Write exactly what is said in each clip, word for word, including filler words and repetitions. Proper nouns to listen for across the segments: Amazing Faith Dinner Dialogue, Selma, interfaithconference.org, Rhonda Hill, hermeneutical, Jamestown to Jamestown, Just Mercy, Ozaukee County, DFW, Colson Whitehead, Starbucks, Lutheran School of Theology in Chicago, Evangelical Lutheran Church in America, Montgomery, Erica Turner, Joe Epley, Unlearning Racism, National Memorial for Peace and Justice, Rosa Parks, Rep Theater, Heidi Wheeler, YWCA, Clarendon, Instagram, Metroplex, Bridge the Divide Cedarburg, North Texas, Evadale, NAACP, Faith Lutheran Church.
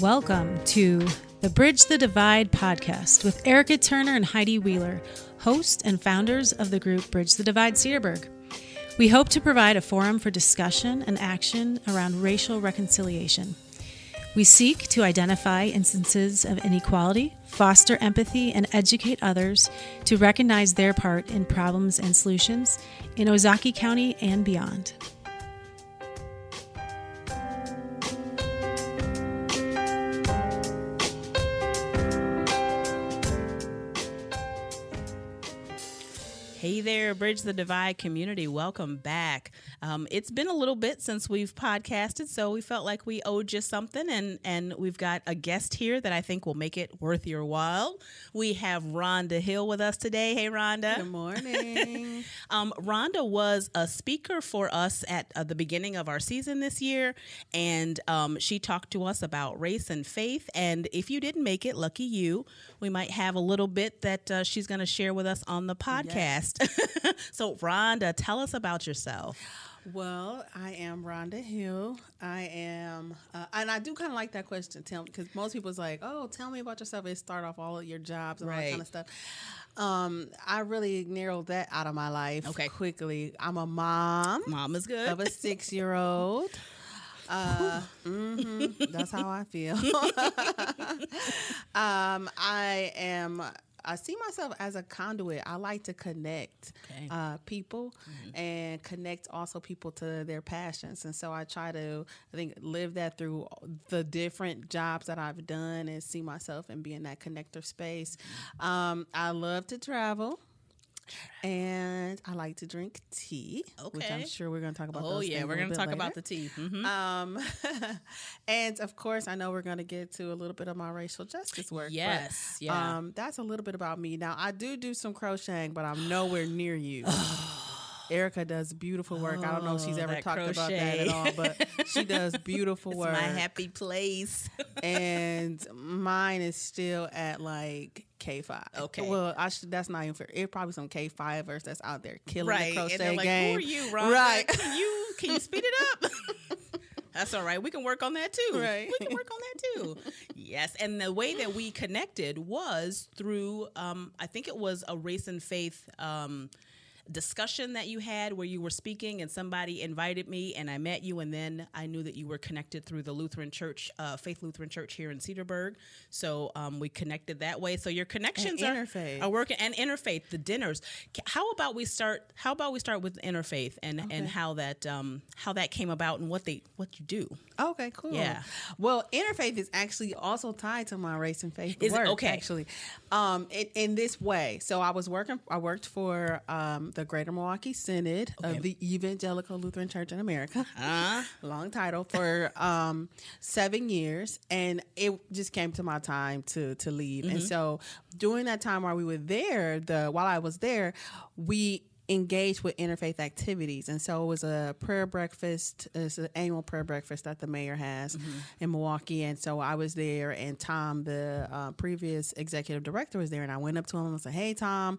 Welcome to the Bridge the Divide podcast with Erica Turner and Heidi Wheeler, hosts and founders of the group Bridge the Divide Cedarburg. We hope to provide a forum for discussion and action around racial reconciliation. We seek to identify instances of inequality, foster empathy, and educate others to recognize their part in problems and solutions in Ozaukee County and beyond. Hey there, Bridge the Divide community. Welcome back. Um, it's been a little bit since we've podcasted, so we felt like we owed you something, and, and we've got a guest here that I think will make it worth your while. We have Rhonda Hill with us today. Hey, Rhonda. Good morning. um, Rhonda was a speaker for us at uh, the beginning of our season this year, and um, she talked to us about race and faith, and if you didn't make it, lucky you. We might have a little bit that uh, she's going to share with us on the podcast. Yes. So, Rhonda, tell us about yourself. Well, I am Rhonda Hill. I am, uh, and I do kind of like that question, Tim, because most people's like, oh, tell me about yourself. They start off all of your jobs and right. all that kind of stuff. Um, I really narrowed that out of my life okay. quickly. I'm a mom. Mom is good. Of a six-year-old. Uh, mm-hmm, that's how I feel. um, I am... I see myself as a conduit. I like to connect okay. uh, people mm-hmm. and connect also people to their passions. And so I try to, I think, live that through the different jobs that I've done and see myself and be in that connector space. Mm-hmm. Um, I love to travel. And I like to drink tea, okay. which I'm sure we're going to talk about. Oh, yeah, we're going to talk later. about the tea. Mm-hmm. Um, and, of course, I know we're going to get to a little bit of my racial justice work. Yes, but, yeah. Um, that's a little bit about me. Now, I do do some crocheting, but I'm nowhere near you. Erica does beautiful work. Oh, I don't know if she's ever talked crochet. about that at all, but she does beautiful work. It's my happy place. And mine is still at like K five. Okay. Well, I should, that's not even fair. It's probably some K fivers that's out there killing right. the crochet game. Right. And they're like, game. who are you, Ron? Right. Can you, can you speed it up? That's all right. We can work on that too. Right. We can work on that too. Yes. And the way that we connected was through, um, I think it was a race and faith um discussion that you had where you were speaking and somebody invited me and I met you, and then I knew that you were connected through the Lutheran Church, uh, Faith Lutheran Church here in Cedarburg. So um, we connected that way. So your connections are, are working, and interfaith, the dinners. How about we start? How about we start with interfaith and, okay. and how that um, how that came about and what they what you do. Okay, cool. Yeah. Well, interfaith is actually also tied to my race and faith is work. It? Okay, actually, um, it, in this way. So I was working. I worked for um, the The Greater Milwaukee Synod okay. of the Evangelical Lutheran Church in America. Uh-huh. Long title for um, seven years. And it just came to my time to, to leave. Mm-hmm. And so during that time while we were there, the while I was there, we engaged with interfaith activities. And so it was a prayer breakfast. It's an annual prayer breakfast that the mayor has mm-hmm. in Milwaukee. And so I was there, and Tom, the uh, previous executive director, was there. And I went up to him and I said, hey, Tom,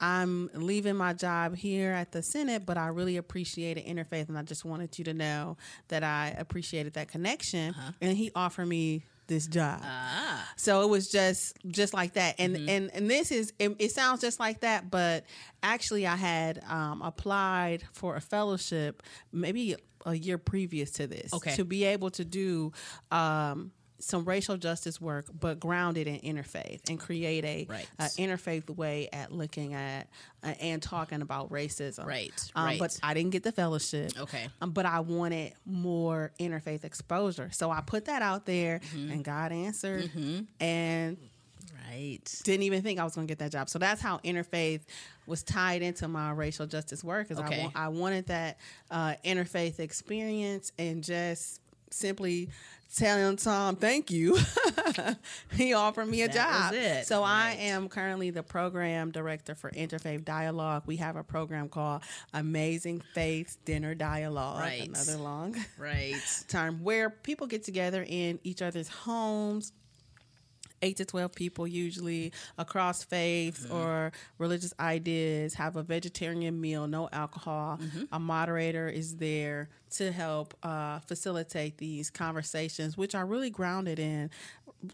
I'm leaving my job here at the Senate, but I really appreciated interfaith. And I just wanted you to know that I appreciated that connection. Uh-huh. And he offered me this job. Ah. So it was just just like that. And mm-hmm. and, and this is, it, it sounds just like that, but actually I had um, applied for a fellowship maybe a year previous to this okay. to be able to do um, some racial justice work, but grounded in interfaith, and create a right. uh, interfaith way at looking at uh, and talking about racism. Right, um, right. But I didn't get the fellowship. Okay. Um, but I wanted more interfaith exposure. So I put that out there mm-hmm. and God answered mm-hmm. and right. didn't even think I was going to get that job. So that's how interfaith was tied into my racial justice work, because okay. I, wa- I wanted that uh, interfaith experience, and just simply telling Tom, thank you. He offered me a that job. It. So right. I am currently the program director for Interfaith Dialogue. We have a program called Amazing Faith Dinner Dialogue, right. another long right. time, where people get together in each other's homes eight to twelve people usually across faiths mm-hmm. or religious ideas, have a vegetarian meal, no alcohol. Mm-hmm. A moderator is there to help uh, facilitate these conversations, which are really grounded in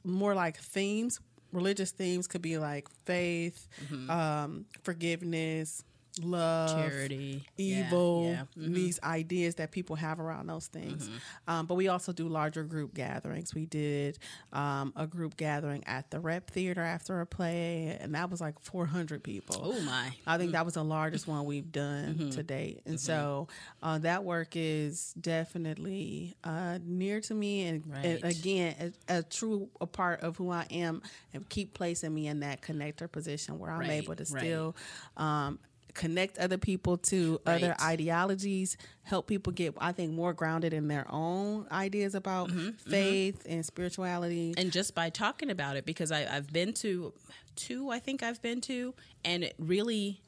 more like themes. Religious themes could be like faith, mm-hmm. um, forgiveness, love, charity, evil, yeah, yeah. Mm-hmm. these ideas that people have around those things. Mm-hmm. Um, but we also do larger group gatherings. We did um, a group gathering at the Rep Theater after a play, and that was like four hundred people. Oh, my. I think mm-hmm. that was the largest one we've done mm-hmm. to date. And mm-hmm. so uh, that work is definitely uh, near to me. And, right. and again, a, a true a part of who I am, and keep placing me in that connector position where I'm right. able to still right. um, connect other people to right. other ideologies, help people get, I think, more grounded in their own ideas about mm-hmm, faith mm-hmm. and spirituality. And just by talking about it, because I, I've been to two, I think I've been to, and it really,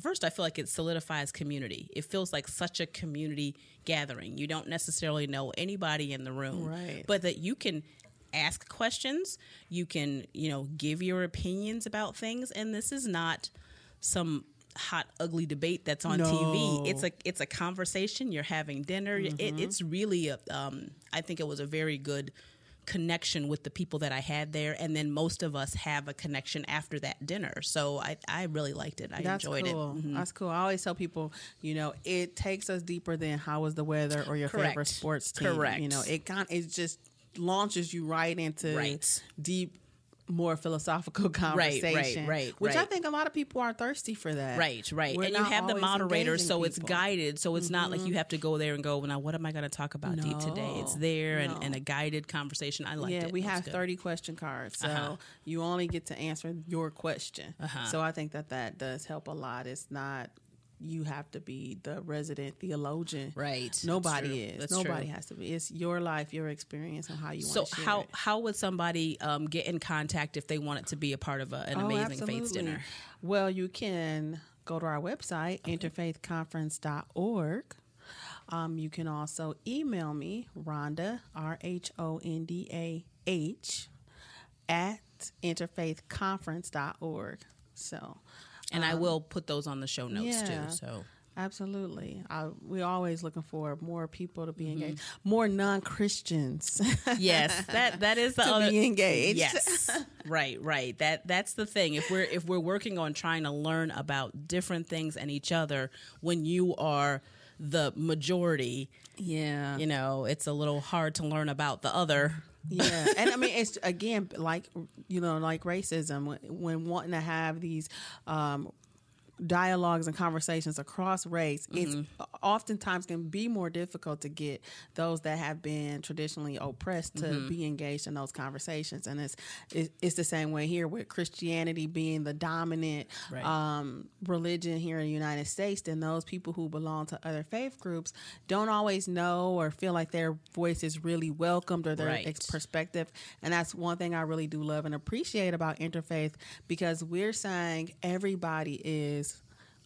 first, I feel like it solidifies community. It feels like such a community gathering. You don't necessarily know anybody in the room, right. but that you can ask questions, you can, you know, give your opinions about things, and this is not some hot ugly debate that's on no. T V. It's a it's a conversation. You're having dinner. Mm-hmm. It, it's really a, um, I think it was a very good connection with the people that I had there, and then most of us have a connection after that dinner. So I, I really liked it. I that's enjoyed cool. it. Mm-hmm. That's cool. I always tell people, you know, it takes us deeper than how was the weather or your Correct. Favorite sports team. Correct. You know, it kind it just launches you right into right. deep. More philosophical conversation, right, right, right, which right. I think a lot of people are thirsty for that. Right, right. We're and you have the moderator, so people. It's guided. So it's mm-hmm. not like you have to go there and go, well, now what am I going to talk about no. deep today? It's there no. and, and a guided conversation. I liked yeah, it. Yeah, we have good. thirty question cards. So uh-huh. you only get to answer your question. Uh-huh. So I think that that does help a lot. It's not... you have to be the resident theologian. Right. Nobody is. That's Nobody true. Has to be. It's your life, your experience, and how you so want to share how, it. So how would somebody um, get in contact if they wanted to be a part of a, an oh, Amazing absolutely. Faith Dinner? Well, you can go to our website, okay. interfaith conference dot org. Um, you can also email me, Rhonda, R H O N D A H, at interfaith conference dot org. So... And um, I will put those on the show notes, yeah, too. So absolutely. I, we're always looking for more people to be engaged. Mm-hmm. More non-Christians. Yes. That that is the to other be engaged. Yes. Right, right. That that's the thing. If we're if we're working on trying to learn about different things and each other, when you are the majority, yeah, you know, it's a little hard to learn about the other. Yeah. And I mean, it's again, like, you know, like racism, when, when wanting to have these um, dialogues and conversations across race, mm-hmm. it's oftentimes can be more difficult to get those that have been traditionally oppressed to mm-hmm. be engaged in those conversations. And it's, it's, it's the same way here with Christianity being the dominant right. um, religion here in the United States. Then those people who belong to other faith groups don't always know or feel like their voice is really welcomed or their right. ex- perspective. And that's one thing I really do love and appreciate about Interfaith, because we're saying everybody is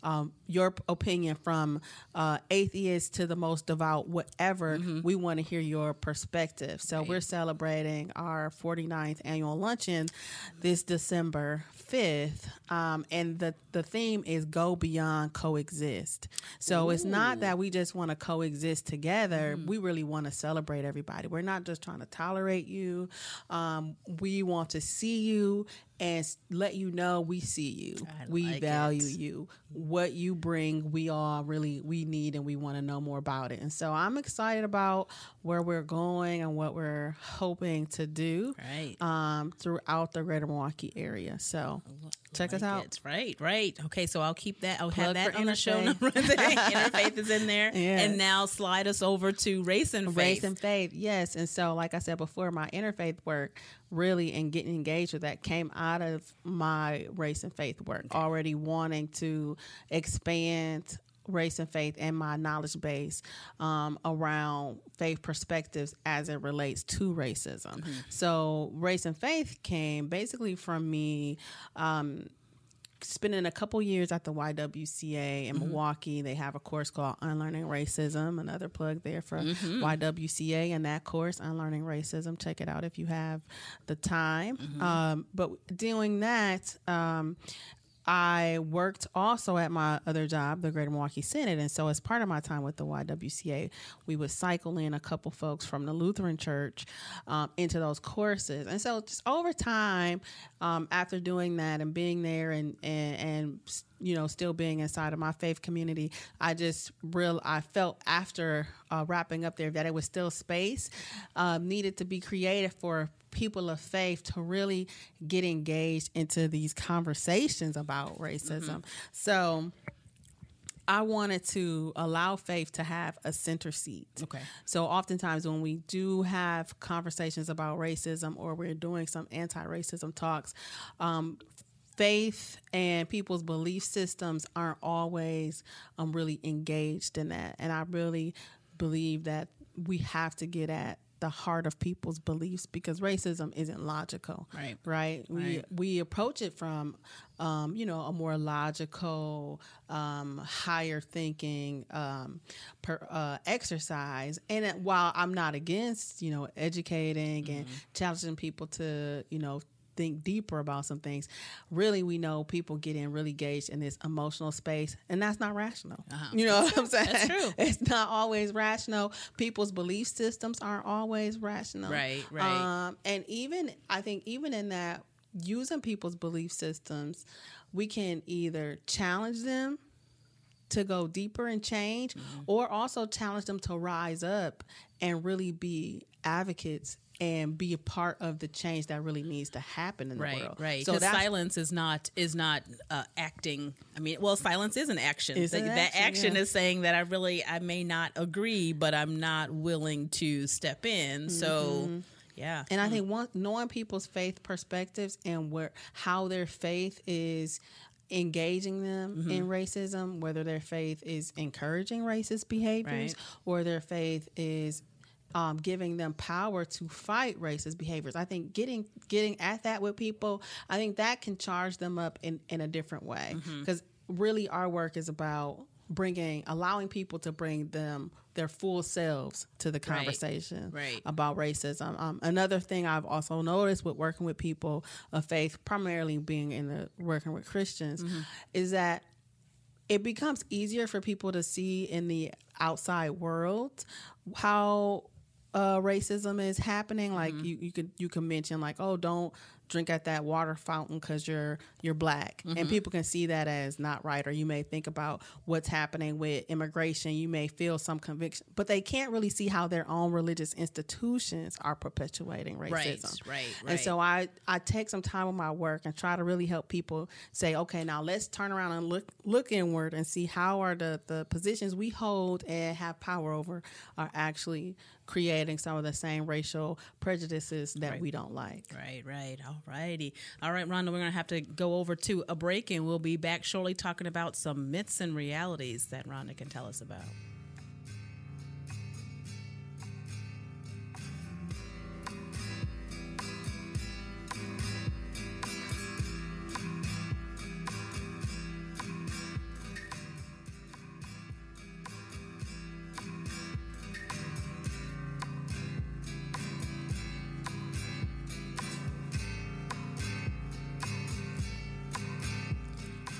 Um, your opinion, from uh, atheist to the most devout, whatever, mm-hmm. we want to hear your perspective. So right. we're celebrating our forty-ninth annual luncheon this December fifth. Um, and the, the theme is go beyond coexist. So Ooh. It's not that we just want to coexist together. Mm. We really want to celebrate everybody. We're not just trying to tolerate you. Um, we want to see you and let you know we see you, I we like value it. You. What you bring, we all really, we need, and we want to know more about it. And so I'm excited about where we're going and what we're hoping to do right. um, throughout the Greater Milwaukee area. So check like us out. It. Right, right. Okay, so I'll keep that. I'll Plug have that on Interfaith. The show. Interfaith is in there. Yes. And now slide us over to Race and Faith. Race and Faith, yes. And so like I said before, my interfaith work really and getting engaged with that came out of my race and faith work, okay. already wanting to expand race and faith and my knowledge base um, around faith perspectives as it relates to racism. Mm-hmm. So race and faith came basically from me um, spending a couple years at the Y W C A in mm-hmm. Milwaukee. They have a course called Unlearning Racism, another plug there for mm-hmm. Y W C A, and that course, Unlearning Racism. Check it out if you have the time. Mm-hmm. Um, but doing that, um, I worked also at my other job, the Greater Milwaukee Synod. And so as part of my time with the Y W C A, we would cycle in a couple folks from the Lutheran Church um, into those courses. And so just over time, um, after doing that and being there and, and, and you know, still being inside of my faith community, I just real I felt after uh, wrapping up there that it was still space uh, needed to be created for people of faith to really get engaged into these conversations about racism. Mm-hmm. So I wanted to allow faith to have a center seat. Okay. So oftentimes when we do have conversations about racism or we're doing some anti-racism talks, um, faith and people's belief systems aren't always um, really engaged in that. And I really believe that we have to get at the heart of people's beliefs, because racism isn't logical, right? Right. We right. we approach it from, um, you know, a more logical, um, higher thinking um, per, uh, exercise. And it, while I'm not against, you know, educating mm-hmm. and challenging people to, you know, think deeper about some things, really we know people get in really engaged in this emotional space, and that's not rational. Uh-huh. You know that's what I'm true. saying? That's true. It's not always rational. People's belief systems aren't always rational. Right, right. Um, and even, I think even in that, using people's belief systems, we can either challenge them to go deeper and change, mm-hmm. or also challenge them to rise up and really be advocates and be a part of the change that really needs to happen in the right, world. Right, right. So silence is not is not uh, acting. I mean, well, silence is an action. Is that, an that action, action yeah. is saying that I really, I may not agree, but I'm not willing to step in. Mm-hmm. So, yeah. And mm-hmm. I think one, knowing people's faith perspectives and where how their faith is engaging them mm-hmm. in racism, whether their faith is encouraging racist behaviors right. or their faith is Um, giving them power to fight racist behaviors. I think getting getting at that with people, I think that can charge them up in, in a different way. Because mm-hmm. really our work is about bringing, allowing people to bring them their full selves to the conversation right, right. about racism. Um, another thing I've also noticed with working with people of faith, primarily being in the working with Christians, mm-hmm. is that it becomes easier for people to see in the outside world how Uh, racism is happening. Like mm-hmm. you, you could you can mention like, oh, don't drink at that water fountain because you're you're black, mm-hmm. and people can see that as not right. Or you may think about what's happening with immigration. You may feel some conviction, but they can't really see how their own religious institutions are perpetuating racism. Right, right, right. And so I I take some time with my work and try to really help people say, okay, now let's turn around and look look inward and see how are the the positions we hold and have power over are actually creating some of the same racial prejudices that right. we don't like. Right, right. All righty. All right, Rhonda, we're going to have to go over to a break, and we'll be back shortly talking about some myths and realities that Rhonda can tell us about.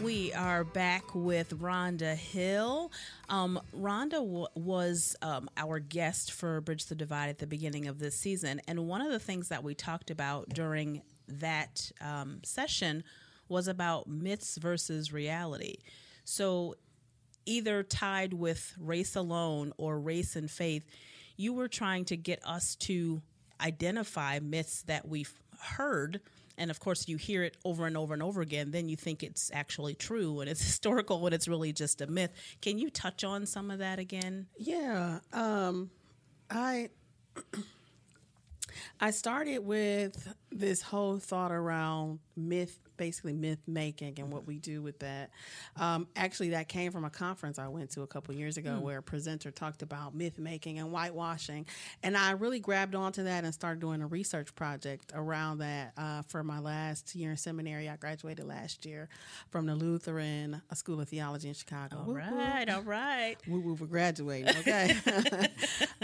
We are back with Rhonda Hill. Um, Rhonda w- was um, our guest for Bridge the Divide at the beginning of this season. And one of the things that we talked about during that um, session was about myths versus reality. So either tied with race alone or race and faith, you were trying to get us to identify myths that we've heard. And, of course, you hear it over and over and over again. Then you think it's actually true and it's historical when it's really just a myth. Can you touch on some of that again? Yeah. Um, I I started with this whole thought around myth, basically myth making and what we do with that. Um, actually, that came from a conference I went to a couple years ago mm. where a presenter talked about myth making and whitewashing. And I really grabbed onto that and started doing a research project around that uh, for my last year in seminary. I graduated last year from the Lutheran School of Theology in Chicago. All woo-woo. Right, all right. Woo-woo for graduating, okay.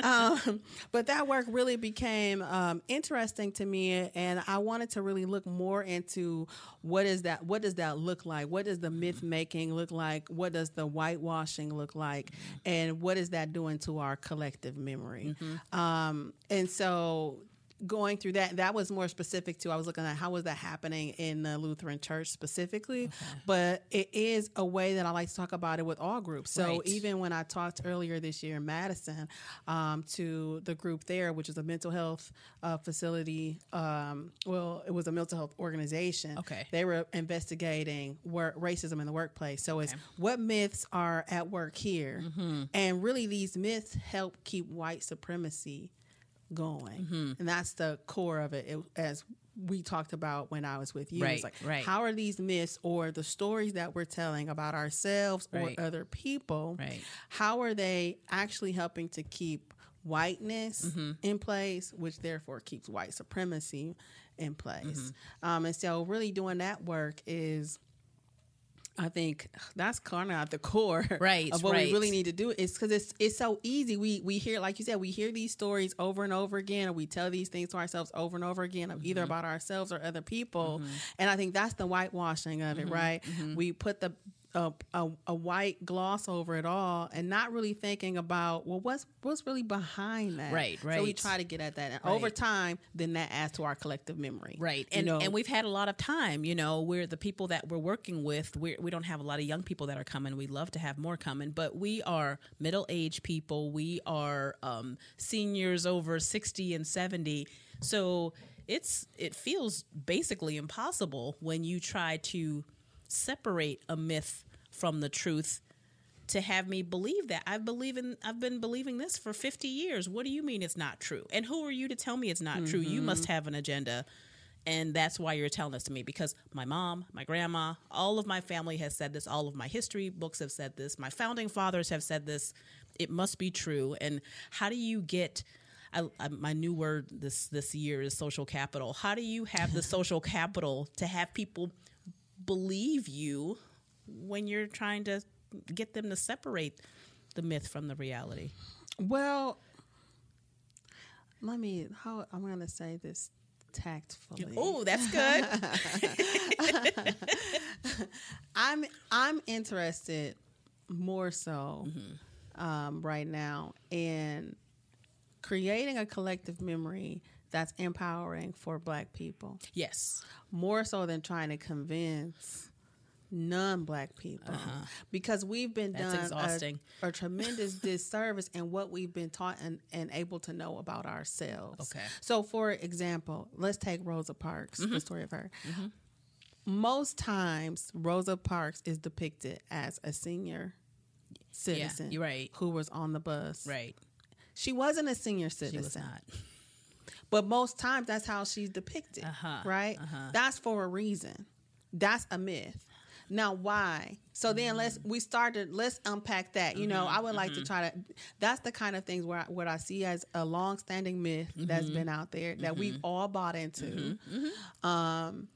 um, but that work really became um, interesting to me, and I wanted to really look more into what is that, what does that look like? What does the myth-making look like? What does the whitewashing look like? And what is that doing to our collective memory? Mm-hmm. Um, and so... going through that, that was more specific to, I was looking at how was that happening in the Lutheran Church specifically, okay. but it is a way that I like to talk about it with all groups. So right. even when I talked earlier this year in Madison um, to the group there, which is a mental health uh, facility, um, well, it was a mental health organization. Okay. They were investigating work, racism in the workplace. So okay. it's what myths are at work here? Mm-hmm. And really these myths help keep white supremacy going. Mm-hmm. And that's the core of it, it as we talked about when I was with you. Right, it's like, right. How are these myths or the stories that we're telling about ourselves or right. other people, right. how are they actually helping to keep whiteness mm-hmm. in place, which therefore keeps white supremacy in place? Mm-hmm. Um, and so really doing that work is... I think that's kind of at the core right, of what right. we really need to do is because it's it's so easy. We we hear, like you said, we hear these stories over and over again, and we tell these things to ourselves over and over again, mm-hmm. either about ourselves or other people. Mm-hmm. And I think that's the whitewashing of mm-hmm. it, right? Mm-hmm. We put the a, a, a white gloss over it all and not really thinking about, well, what's what's really behind that? Right, right. So we try to get at that. And right. over time, then that adds to our collective memory. Right. And you know? And we've had a lot of time, you know, where the people that we're working with, we're, we don't have a lot of young people that are coming. We love to have more coming, but we are middle-aged people. We are um, seniors over sixty and seventy. So it's it feels basically impossible when you try to separate a myth from the truth to have me believe that. I believe in, I've been believing this for fifty years. What do you mean it's not true? And who are you to tell me it's not mm-hmm. true? You must have an agenda. And that's why you're telling this to me, because my mom, my grandma, all of my family has said this. All of my history books have said this. My founding fathers have said this. It must be true. And how do you get... I, I, my new word this, this year is social capital. How do you have the social capital to have people... believe you when you're trying to get them to separate the myth from the reality? Well, let me, how I'm going to say this tactfully. Oh, that's good. I'm, I'm interested more so mm-hmm. um, right now in creating a collective memory that's empowering for Black people. Yes. More so than trying to convince non-Black people. Uh-huh. Because we've been that's done exhausting. A, a tremendous disservice in what we've been taught and, and able to know about ourselves. Okay. So, for example, let's take Rosa Parks, mm-hmm. the story of her. Mm-hmm. Most times, Rosa Parks is depicted as a senior citizen yeah, you're right. who was on the bus. Right. She wasn't a senior citizen. She was not. But most times, that's how she's depicted, uh-huh, right? Uh-huh. That's for a reason. That's a myth. Now, why? So mm-hmm. then let's, we started, let's unpack that. Mm-hmm. You know, I would mm-hmm. like to try to, that's the kind of things where I, what I see as a longstanding myth mm-hmm. that's been out there that mm-hmm. we've all bought into. Mm-hmm. Mm-hmm. Um,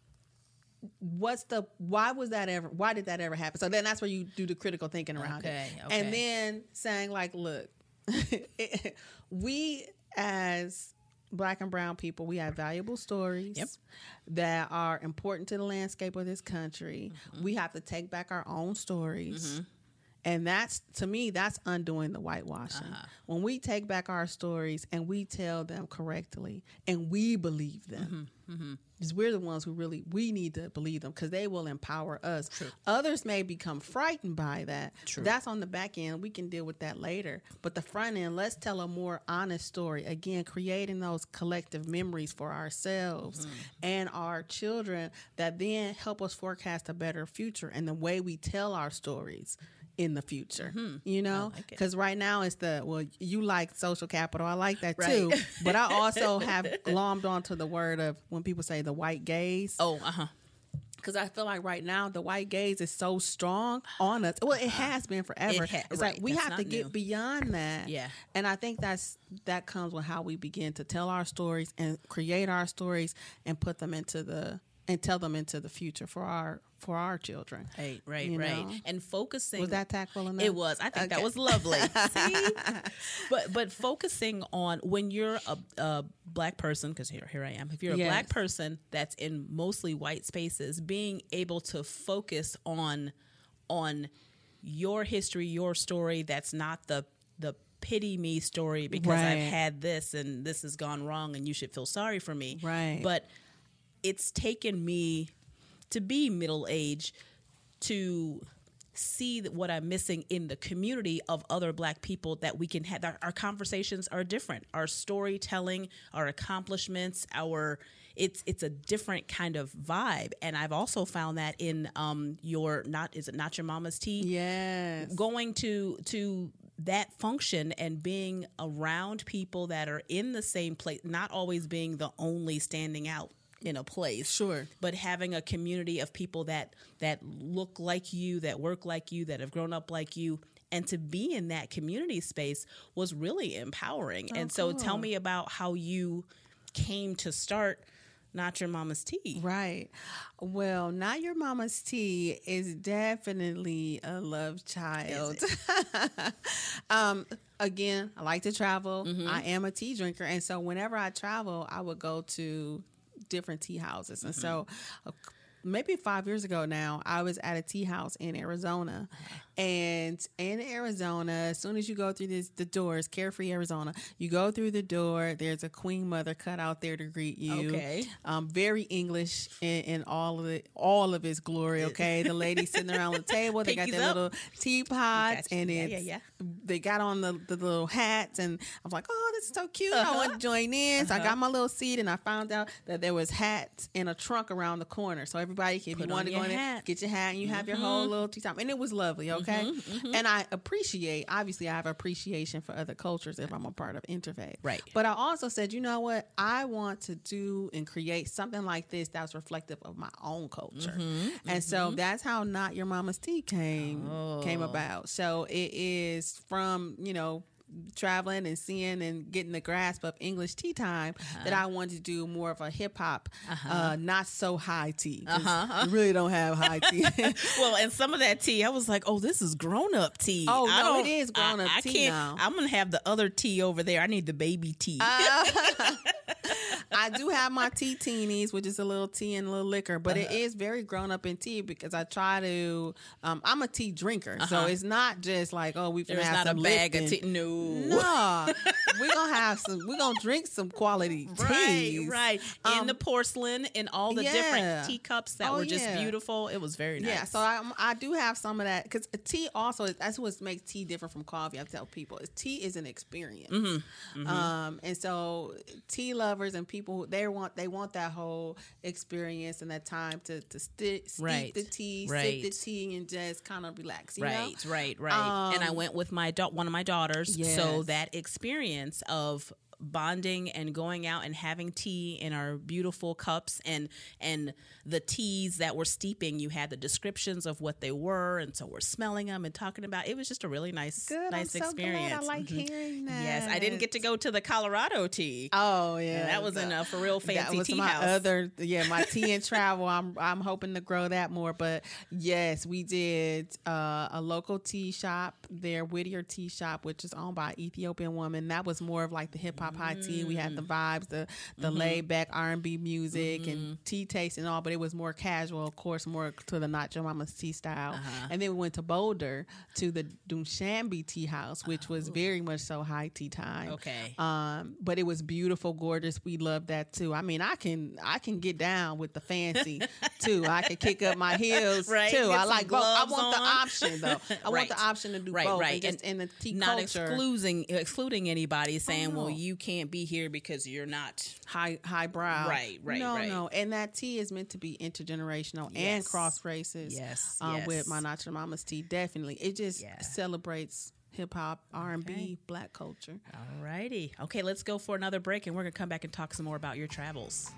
what's the, why was that ever, why did that ever happen? So then that's where you do the critical thinking around okay, it. Okay. And then saying like, look, it, we as... Black and brown people, we have valuable stories yep. that are important to the landscape of this country. Mm-hmm. We have to take back our own stories. Mm-hmm. And that's, to me, that's undoing the whitewashing. Uh-huh. When we take back our stories and we tell them correctly and we believe them, mm-hmm. Mm-hmm. because we're the ones who really, we need to believe them because they will empower us. True. Others may become frightened by that. True. That's on the back end. We can deal with that later. But the front end, let's tell a more honest story. Again, creating those collective memories for ourselves mm-hmm. and our children that then help us forecast a better future and the way we tell our stories in the future, mm-hmm. you know, because like right now it's the, well, you like social capital. I like that right. too. But I also have glommed onto the word of when people say the white gaze. Oh, uh huh. Because I feel like right now, the white gaze is so strong on us. Well, it has been forever. It ha- it's right. like we that's have to new. get beyond that. Yeah. And I think that's that comes with how we begin to tell our stories and create our stories and put them into the and tell them into the future for our for our children. Right, right, you right. know? And focusing. Was that tactful enough? It was. I think okay. that was lovely. See? But but focusing on when you're a, a black person, because here, here I am, if you're a yes. black person that's in mostly white spaces, being able to focus on on your history, your story, that's not the the pity me story because right. I've had this and this has gone wrong and you should feel sorry for me. Right. But it's taken me to be middle-aged to see that what I'm missing in the community of other black people that we can have. Our, our conversations are different. Our storytelling, our accomplishments, our it's it's a different kind of vibe. And I've also found that in um your not is it Not Your Mama's Tea? Yes. Going to to that function and being around people that are in the same place, not always being the only standing out in a place, sure, but having a community of people that that look like you, that work like you, that have grown up like you, and to be in that community space was really empowering. Oh, and so cool. Tell me about how you came to start Not Your Mama's Tea. Right. Well, Not Your Mama's Tea is definitely a love child. um, again, I like to travel. Mm-hmm. I am a tea drinker. And so whenever I travel, I would go to different tea houses. And mm-hmm. so uh, maybe five years ago now, I was at a tea house in Arizona. And in Arizona, as soon as you go through this, the doors, Carefree Arizona, you go through the door, there's a Queen Mother cut out there to greet you. Okay. Um, very English in, in all of it, all of its glory. Okay. The ladies sitting around the table, they Pinkies got their up. little teapots and it's, yeah, yeah, yeah. they got on the, the little hats and I was like, oh, this is so cute. Uh-huh. I want to join in. So uh-huh. I got my little seat and I found out that there was hats in a trunk around the corner. So everybody, if Put you want to go in there, get your hat and you mm-hmm. have your whole little tea time. And it was lovely. Okay. Okay. Mm-hmm, mm-hmm. And I appreciate, obviously, I have appreciation for other cultures if I'm a part of Interfaith. Right. But I also said, you know what? I want to do and create something like this that's reflective of my own culture. Mm-hmm, and mm-hmm. so that's how Not Your Mama's Tea came, oh. came about. So it is from, you know, traveling and seeing and getting the grasp of English tea time uh-huh. that I wanted to do more of a hip hop, uh-huh. uh, not so high tea. Uh-huh. You really don't have high tea. Well, and some of that tea, I was like, oh, this is grown up tea. Oh, I no, it is grown up I, tea I can't, now. I'm going to have the other tea over there. I need the baby tea. Uh, I do have my tea teenies, which is a little tea and a little liquor, but uh-huh. it is very grown up in tea because I try to, um, I'm a tea drinker. Uh-huh. So it's not just like, oh, we've There's not some a bag Lipton. Of tea. No. No, we're gonna have some. We're gonna drink some quality tea, right? Right. Um, in the porcelain, in all the yeah. different teacups that oh, were just yeah. beautiful. It was very nice. Yeah. So I, I do have some of that because tea also that's what makes tea different from coffee. I tell people is tea is an experience, mm-hmm. Mm-hmm. Um, and so tea lovers and people they want they want that whole experience and that time to to sti- right. steep the tea, right. sip the tea, and just kind of relax. You right, know? right, right. Um, and I went with my da- one of my daughters. Yes. So that experience of bonding and going out and having tea in our beautiful cups and and the teas that were steeping, you had the descriptions of what they were, and so we're smelling them and talking about. It was just a really nice, Good, nice I'm so experience. Glad I like mm-hmm. hearing that. Yes, I didn't get to go to the Colorado tea. Oh yeah, and that was in a for real fancy that was tea my house. Other yeah, my tea and travel. I'm I'm hoping to grow that more, but yes, we did uh, a local tea shop there, Whittier Tea Shop, which is owned by an Ethiopian woman. That was more of like the hip hop. High tea. We had the vibes, the, the mm-hmm. laid back R and B music mm-hmm. and tea taste and all, but it was more casual, of course, more to the Not Your Mama's Tea style. Uh-huh. And then we went to Boulder to the Dushanbe tea house, which oh. was very much so high tea time. Okay. Um, but it was beautiful, gorgeous. We loved that too. I mean, I can I can get down with the fancy too. I can kick up my heels right? too. Get I like both. I want on. the option though. I right. want the option to do right, both. Right. And, just, and in the tea not culture. excluding excluding anybody saying, oh, no. well, you can't be here because you're not high high brow. Right, right, no, right. No, no. And that tea is meant to be intergenerational yes. and cross races. Yes, um, yes. With my Not Your Mama's Tea, definitely. It just yeah. celebrates hip hop, R and B, okay. black culture. All righty. Okay, let's go for another break and we're going to come back and talk some more about your travels.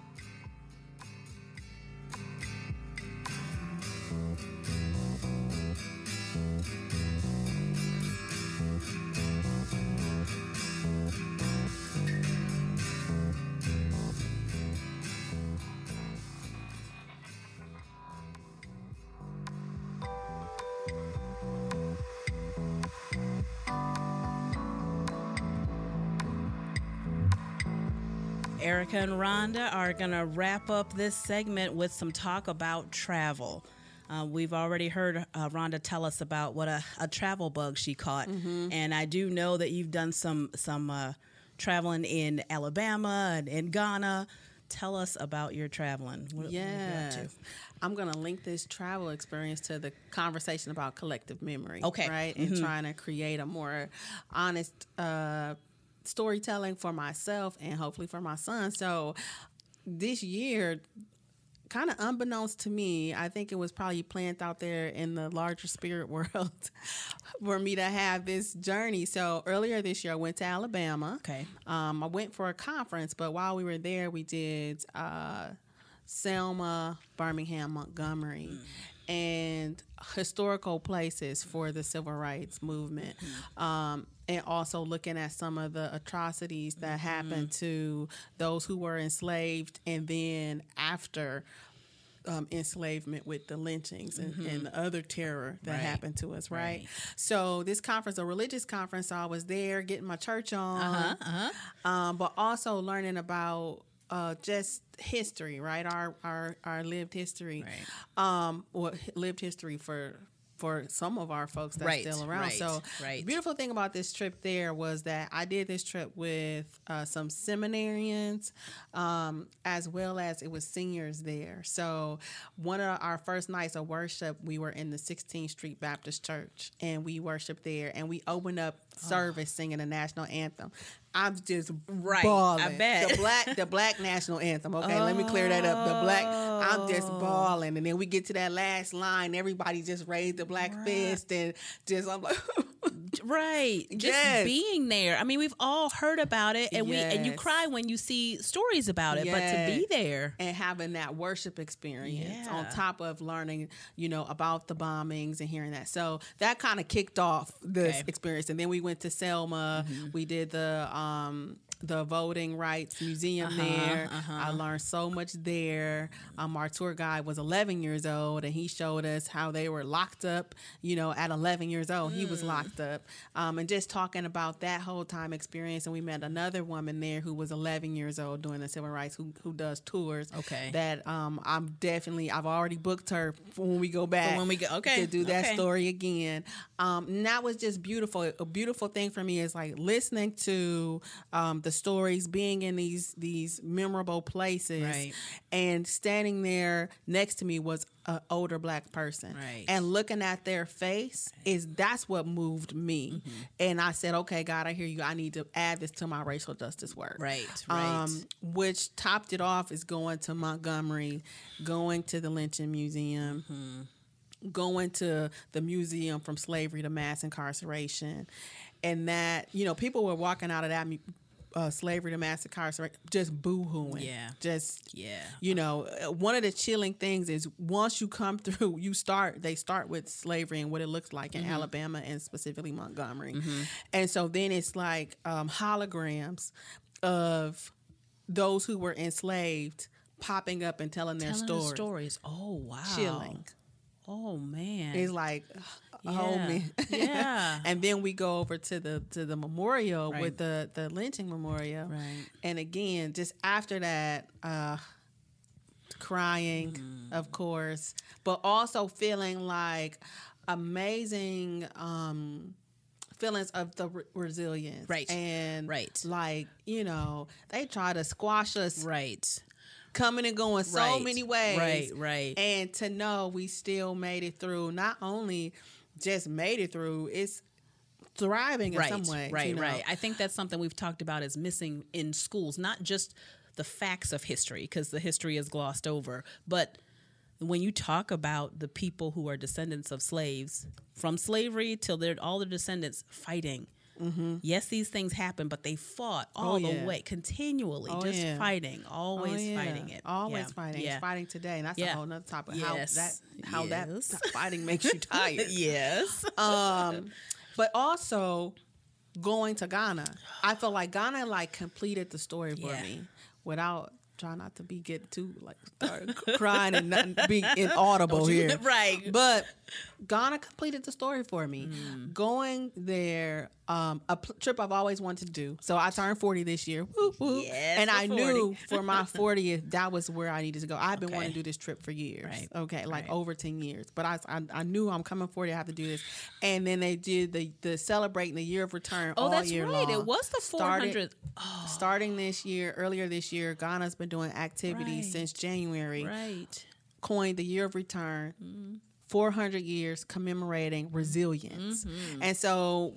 Erica and Rhonda are going to wrap up this segment with some talk about travel. Uh, we've already heard uh, Rhonda tell us about what a, a travel bug she caught. Mm-hmm. And I do know that you've done some some uh, traveling in Alabama and in Ghana. Tell us about your traveling. What, yes. What you up to? I'm going to link this travel experience to the conversation about collective memory. Okay. Right? Mm-hmm. And trying to create a more honest uh, storytelling for myself and hopefully for my son. So this year, kind of unbeknownst to me, I think it was probably planned out there in the larger spirit world for me to have this journey. So earlier this year, I went to Alabama. Okay. Um, I went for a conference, but while we were there, we did uh, Selma, Birmingham, Montgomery, mm. and historical places for the civil rights movement. Mm. Um, and also looking at some of the atrocities that mm-hmm. happened to those who were enslaved, and then after um, enslavement with the lynchings mm-hmm. and, and the other terror that right. happened to us, right? right? So this conference, a religious conference, I was there getting my church on, uh-huh, uh-huh. Um, but also learning about uh, just history, right? Our our, our lived history, right. um, well, lived history for for some of our folks that's right, still around. Right, so right. the beautiful thing about this trip there was that I did this trip with uh, some seminarians, um, as well as it was seniors there. So one of our first nights of worship, we were in the sixteenth Street Baptist Church, and we worshiped there, and we opened up service oh. singing the national anthem. I'm just right. balling. I bet. The black, the black national anthem. Okay, oh. let me clear that up. The black, I'm just balling. And then we get to that last line. Everybody just raised the black right. fist and just, I'm like, right. Just yes. being there. I mean, we've all heard about it, and yes. we and you cry when you see stories about it. Yes. But to be there and having that worship experience yeah. on top of learning, you know, about the bombings and hearing that. So that kind of kicked off this okay. experience. And then we went to Selma. Mm-hmm. We did the. Um, Um, the voting rights museum uh-huh, there. Uh-huh. I learned so much there. Um, our tour guide was eleven years old, and he showed us how they were locked up, you know, at eleven years old. Mm. He was locked up. Um, and just talking about that whole time experience. And we met another woman there who was eleven years old doing the civil rights, who, who does tours. Okay. That um, I'm definitely, I've already booked her for when we go back. For when we go, okay. To do that okay. story again. Um, and that was just beautiful. A beautiful thing for me is like listening to um, the stories, being in these these memorable places, right. and standing there next to me was an older black person, right. and looking at their face is that's what moved me. Mm-hmm. And I said, okay, God, I hear you. I need to add this to my racial justice work. Right, right. Um, which topped it off is going to Montgomery, going to the lynching museum, mm-hmm. going to the museum from slavery to mass incarceration, and that, you know, people were walking out of that mu- Uh, slavery to mass incarceration, just boo-hooing. Yeah. Just, yeah. you know, one of the chilling things is once you come through, you start, they start with slavery and what it looks like mm-hmm. in Alabama and specifically Montgomery. Mm-hmm. And so then it's like um, holograms of those who were enslaved popping up and telling, telling their stories. stories. Oh, wow. Chilling. Oh, man. It's like... Yeah. Oh man. Yeah. And then we go over to the to the memorial right. with the, the lynching memorial. Right. And again, just after that, uh, crying, mm. of course, but also feeling like amazing um, feelings of the re- resilience. Right. And right. like, you know, they try to squash us. Right. Coming and going so right. many ways. Right, right. And to know we still made it through, not only just made it through, it's thriving in right, some way. Right, you know? Right. I think that's something we've talked about is missing in schools, not just the facts of history, because the history is glossed over. But when you talk about the people who are descendants of slaves, from slavery till they're all the descendants fighting. Mm-hmm. Yes, these things happen, but they fought all oh, yeah. the way, continually, oh, just yeah. fighting, always oh, yeah. fighting it, always yeah. fighting, yeah. fighting today, and that's yeah. a whole nother topic. Yes. How that, how yes. that fighting makes you tired. Yes, um, but also going to Ghana, I feel like Ghana like completed the story for yeah. me without try not to be get too like start crying and not be inaudible you, here. Right. But Ghana completed the story for me. Mm. Going there, um, a pl- trip I've always wanted to do. So I turned forty this year. Whoop, whoop. Yes, and I forty. Knew for my fortieth, that was where I needed to go. I've been okay. wanting to do this trip for years. Right. Okay. Like right. over ten years. But I, I I knew I'm coming forty. I have to do this. And then they did the, the celebrating the year of return oh, all that's year right. long. It was the four hundredth. Oh. Starting this year, earlier this year, Ghana's been doing activities right. since January. Right. Coined the year of return. Mm. four hundred years commemorating resilience. Mm-hmm. And so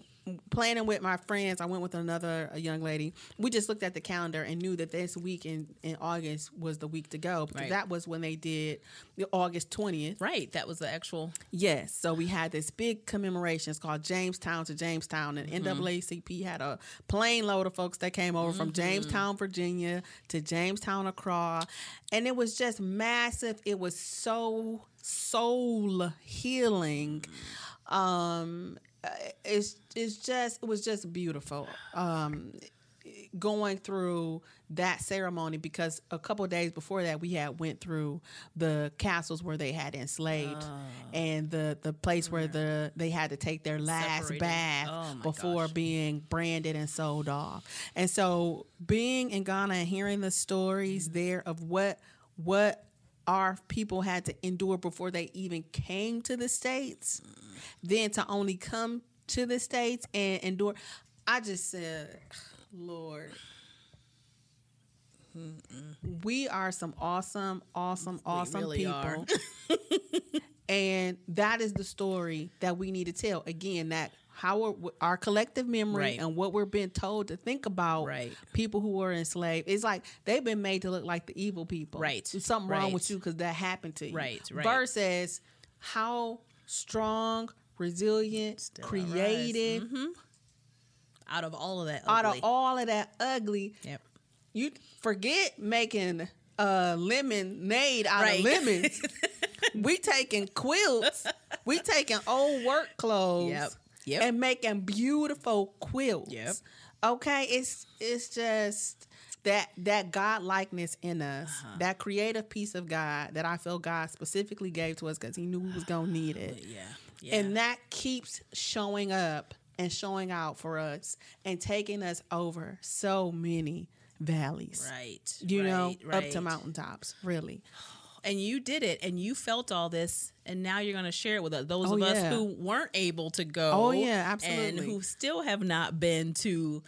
planning with my friends, I went with another a young lady. We just looked at the calendar and knew that this week in, in August was the week to go. Because right. that was when they did the August twentieth. Right. That was the actual. Yes. So we had this big commemoration. It's called Jamestown to Jamestown. And mm-hmm. N double A C P had a plane load of folks that came over mm-hmm. from Jamestown, Virginia to Jamestown, Accra. And it was just massive. It was so soul healing. Um, it's it's just it was just beautiful um, going through that ceremony, because a couple of days before that we had went through the castles where they had enslaved oh. and the, the place where the they had to take their last separated. Bath oh before gosh. Being branded and sold off. And so being in Ghana and hearing the stories there of what what our people had to endure before they even came to the States, then to only come to the States and endure. I just said, Lord, Mm-mm. we are some awesome, awesome, awesome really people. And that is the story that we need to tell. Again, that how are, our collective memory right. and what we're being told to think about right. people who were enslaved. It's like they've been made to look like the evil people. Right. There's something right. wrong with you because that happened to you. Right, right. Versus how strong, resilient, still created. Mm-hmm. Out of all of that ugly. Out of all of that ugly. Yep. You forget making uh, lemonade out right. of lemons. We taking quilts. We taking old work clothes. Yep. Yep. And making beautiful quilts. Yep. Okay, it's it's just that that God likeness in us, uh-huh. that creative piece of God that I feel God specifically gave to us because He knew we was gonna need it. Yeah. yeah. And that keeps showing up and showing out for us and taking us over so many valleys. Right. You right, know, right. up to mountaintops, really. And you did it, and you felt all this, and now you're going to share it with us. Those oh, of us yeah. who weren't able to go. Oh, yeah, absolutely. And who still have not been to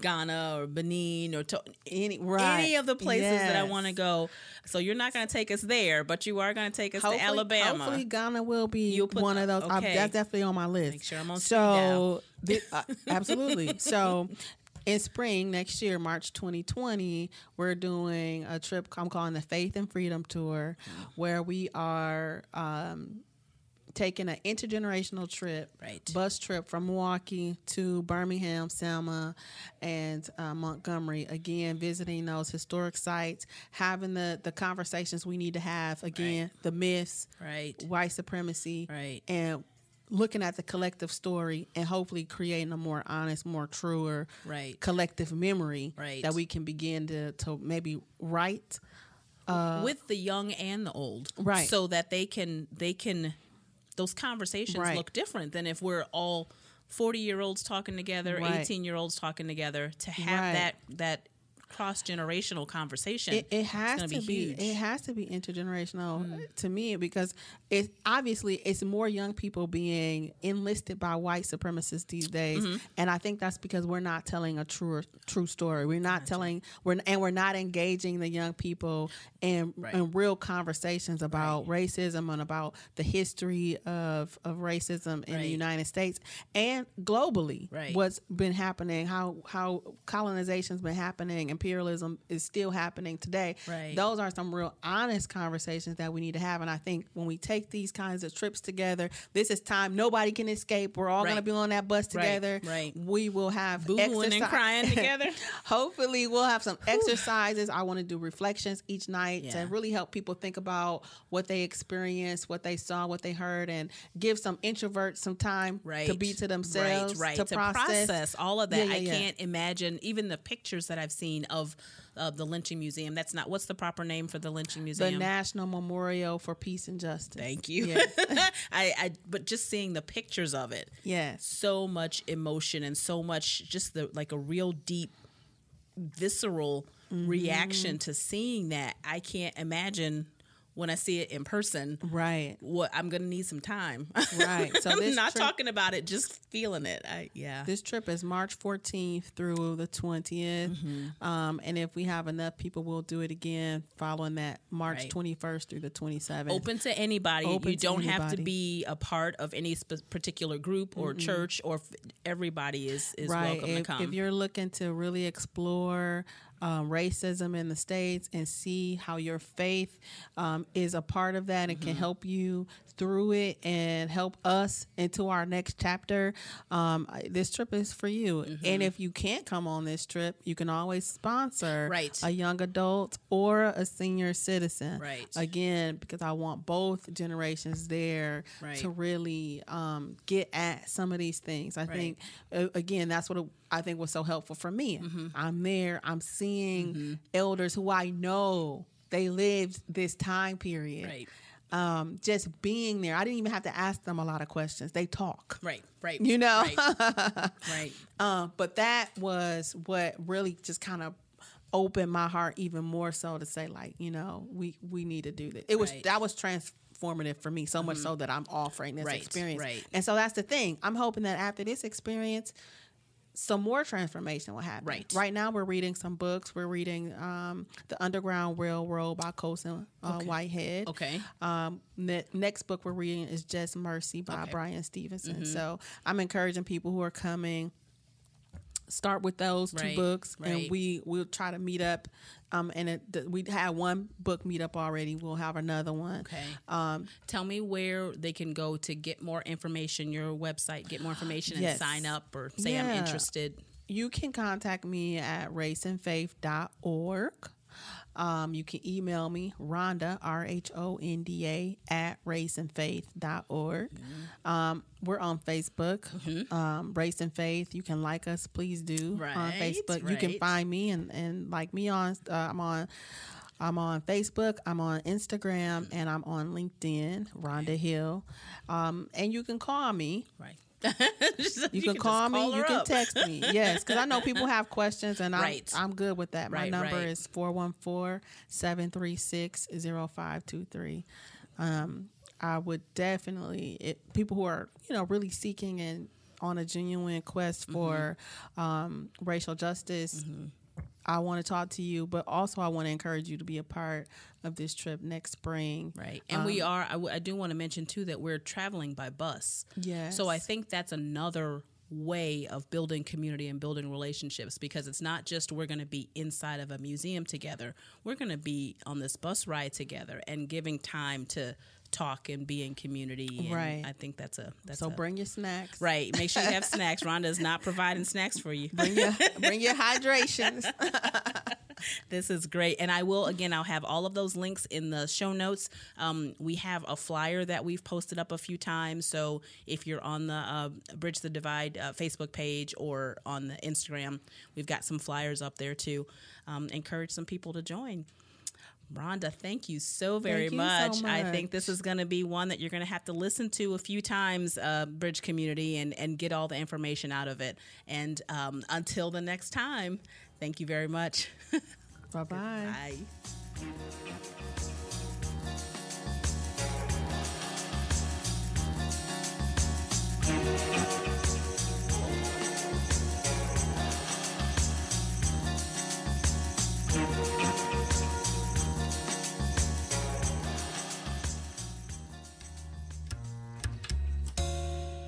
Ghana or Benin or to any, right. any of the places yes. that I want to go. So you're not going to take us there, but you are going to take us hopefully, to Alabama. Hopefully Ghana will be put, one of those. Okay. I, that's definitely on my list. Make sure I'm on so, the, uh, absolutely. So... in spring next year, March twenty twenty, we're doing a trip I'm calling the Faith and Freedom Tour, where we are um, taking an intergenerational trip, right. bus trip from Milwaukee to Birmingham, Selma, and uh, Montgomery. Again, visiting those historic sites, having the, the conversations we need to have. Again, right. the myths, right. white supremacy, right. and looking at the collective story and hopefully creating a more honest, more truer right. collective memory right. that we can begin to, to maybe write uh, with the young and the old, right? So that they can they can those conversations right. look different than if we're all forty year olds talking together, right. eighteen year olds talking together. To have right. that that cross-generational conversation, it, it has to be, be it has to be intergenerational mm. to me, because it's obviously it's more young people being enlisted by white supremacists these days, mm-hmm. and I think that's because we're not telling a true true story. We're not gotcha. telling we're and we're not engaging the young people in right. in real conversations about right. racism and about the history of of racism in right. the United States and globally, right. what's been happening, how how colonization's been happening, and imperialism is still happening today. Right. Those are some real honest conversations that we need to have. And I think when we take these kinds of trips together, this is time nobody can escape. We're all right. going to be on that bus together. Right. Right. We will have boo-hooing exercise- and crying together. Hopefully we'll have some exercises. I want to do reflections each night yeah. to really help people think about what they experienced, what they saw, what they heard, and give some introverts some time right. to be to themselves, right. Right. To, to process. process all of that. Yeah, yeah, I yeah. can't imagine even the pictures that I've seen building of uh, the lynching museum. That's not, what's the proper name for the lynching museum? The National Memorial for Peace and Justice. Thank you. Yeah. I, I, but just seeing the pictures of it. Yeah. So much emotion and so much, just the, like a real deep, visceral mm-hmm. reaction to seeing that. I can't imagine when I see it in person, right? What I'm going to need some time, right? So I'm this not trip, talking about it, just feeling it. I, yeah. This trip is March fourteenth through the twentieth, mm-hmm. um, and if we have enough people, we'll do it again following that, March right. twenty-first through the twenty-seventh. Open to anybody. Open you to don't anybody. Have to be a part of any sp- particular group or mm-hmm. church, or f- everybody is is right. welcome if, to come. If you're looking to really explore Um, racism in the States and see how your faith um, is a part of that and mm-hmm. can help you through it and help us into our next chapter, um, this trip is for you. Mm-hmm. And if you can't come on this trip, you can always sponsor right. a young adult or a senior citizen. Right. Again, because I want both generations there right. to really um, get at some of these things. I right. think, uh, again, that's what it, I think was so helpful for me. Mm-hmm. I'm there, I'm seeing Mm-hmm. elders who I know they lived this time period. Right. Um, just being there, I didn't even have to ask them a lot of questions. They talk. Right. Right. You know. Right. right. Um, but that was what really just kind of opened my heart even more so to say, like, you know, we we need to do this. It was right. that was transformative. Formative for me, so mm-hmm. much so that I'm offering this right. experience. Right. And so that's the thing. I'm hoping that after this experience, some more transformation will happen. Right. Right now, we're reading some books. We're reading um, The Underground Railroad by Colson uh, okay. Whitehead. Okay. Um, ne- next book we're reading is Just Mercy by okay. Brian Stevenson. Mm-hmm. So I'm encouraging people who are coming, start with those right. two books, right. and we will try to meet up. Um, and it, th- we had one book meetup already. We'll have another one. Okay. Um, Tell me where they can go to get more information, your website, get more information yes. and sign up or say yeah. I'm interested. You can contact me at race and faith dot org. Um, you can email me, Rhonda, R H O N D A, at race and faith dot org. Mm-hmm. Um, we're on Facebook, mm-hmm. um, Race and Faith. You can like us. Please do right, on Facebook. Right. You can find me and, and like me on, uh, I'm on, I'm on Facebook, I'm on Instagram, mm-hmm. and I'm on LinkedIn, Rhonda right. Hill. Um, and you can call me. Right. you, you can, can call me, call you can up. Text me. Yes, because I know people have questions, and right. I'm, I'm good with that. My right, number right. is four one four, seven three six, zero five two three. Um, I would definitely, it, people who are, you know, really seeking and on a genuine quest for mm-hmm. um, racial justice, mm-hmm. I want to talk to you, but also I want to encourage you to be a part of this trip next spring. Right. And um, we are, I, w- I do want to mention too, that we're traveling by bus. Yes. So I think that's another way of building community and building relationships, because it's not just we're going to be inside of a museum together. We're going to be on this bus ride together and giving time to talk and be in community. And right. I think that's a that's so a, bring your snacks. Right. Make sure you have snacks. Rhonda is not providing snacks for you. Bring your bring your hydrations. This is great. And I will, again, I'll have all of those links in the show notes. Um, we have a flyer that we've posted up a few times. So if you're on the uh, Bridge the Divide uh, Facebook page or on the Instagram, we've got some flyers up there to um, encourage some people to join. Rhonda, thank you so very you much. So much. I think this is going to be one that you're going to have to listen to a few times, uh, Bridge Community, and, and get all the information out of it. And um, until the next time, thank you very much. Bye-bye. Bye.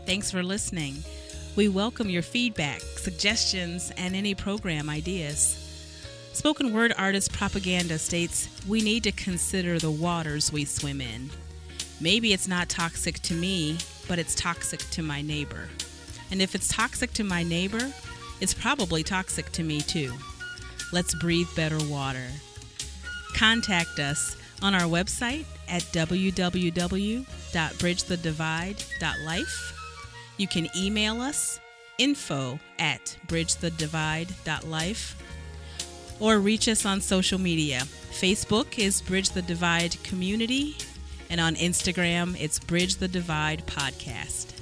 Thanks for listening. We welcome your feedback, suggestions, and any program ideas. Spoken word artist Propaganda states, we need to consider the waters we swim in. Maybe it's not toxic to me, but it's toxic to my neighbor. And if it's toxic to my neighbor, it's probably toxic to me too. Let's breathe better water. Contact us on our website at w w w dot bridge the divide dot life. You can email us, info at bridge the divide dot life. or reach us on social media. Facebook is Bridge the Divide Community, and on Instagram, it's Bridge the Divide Podcast.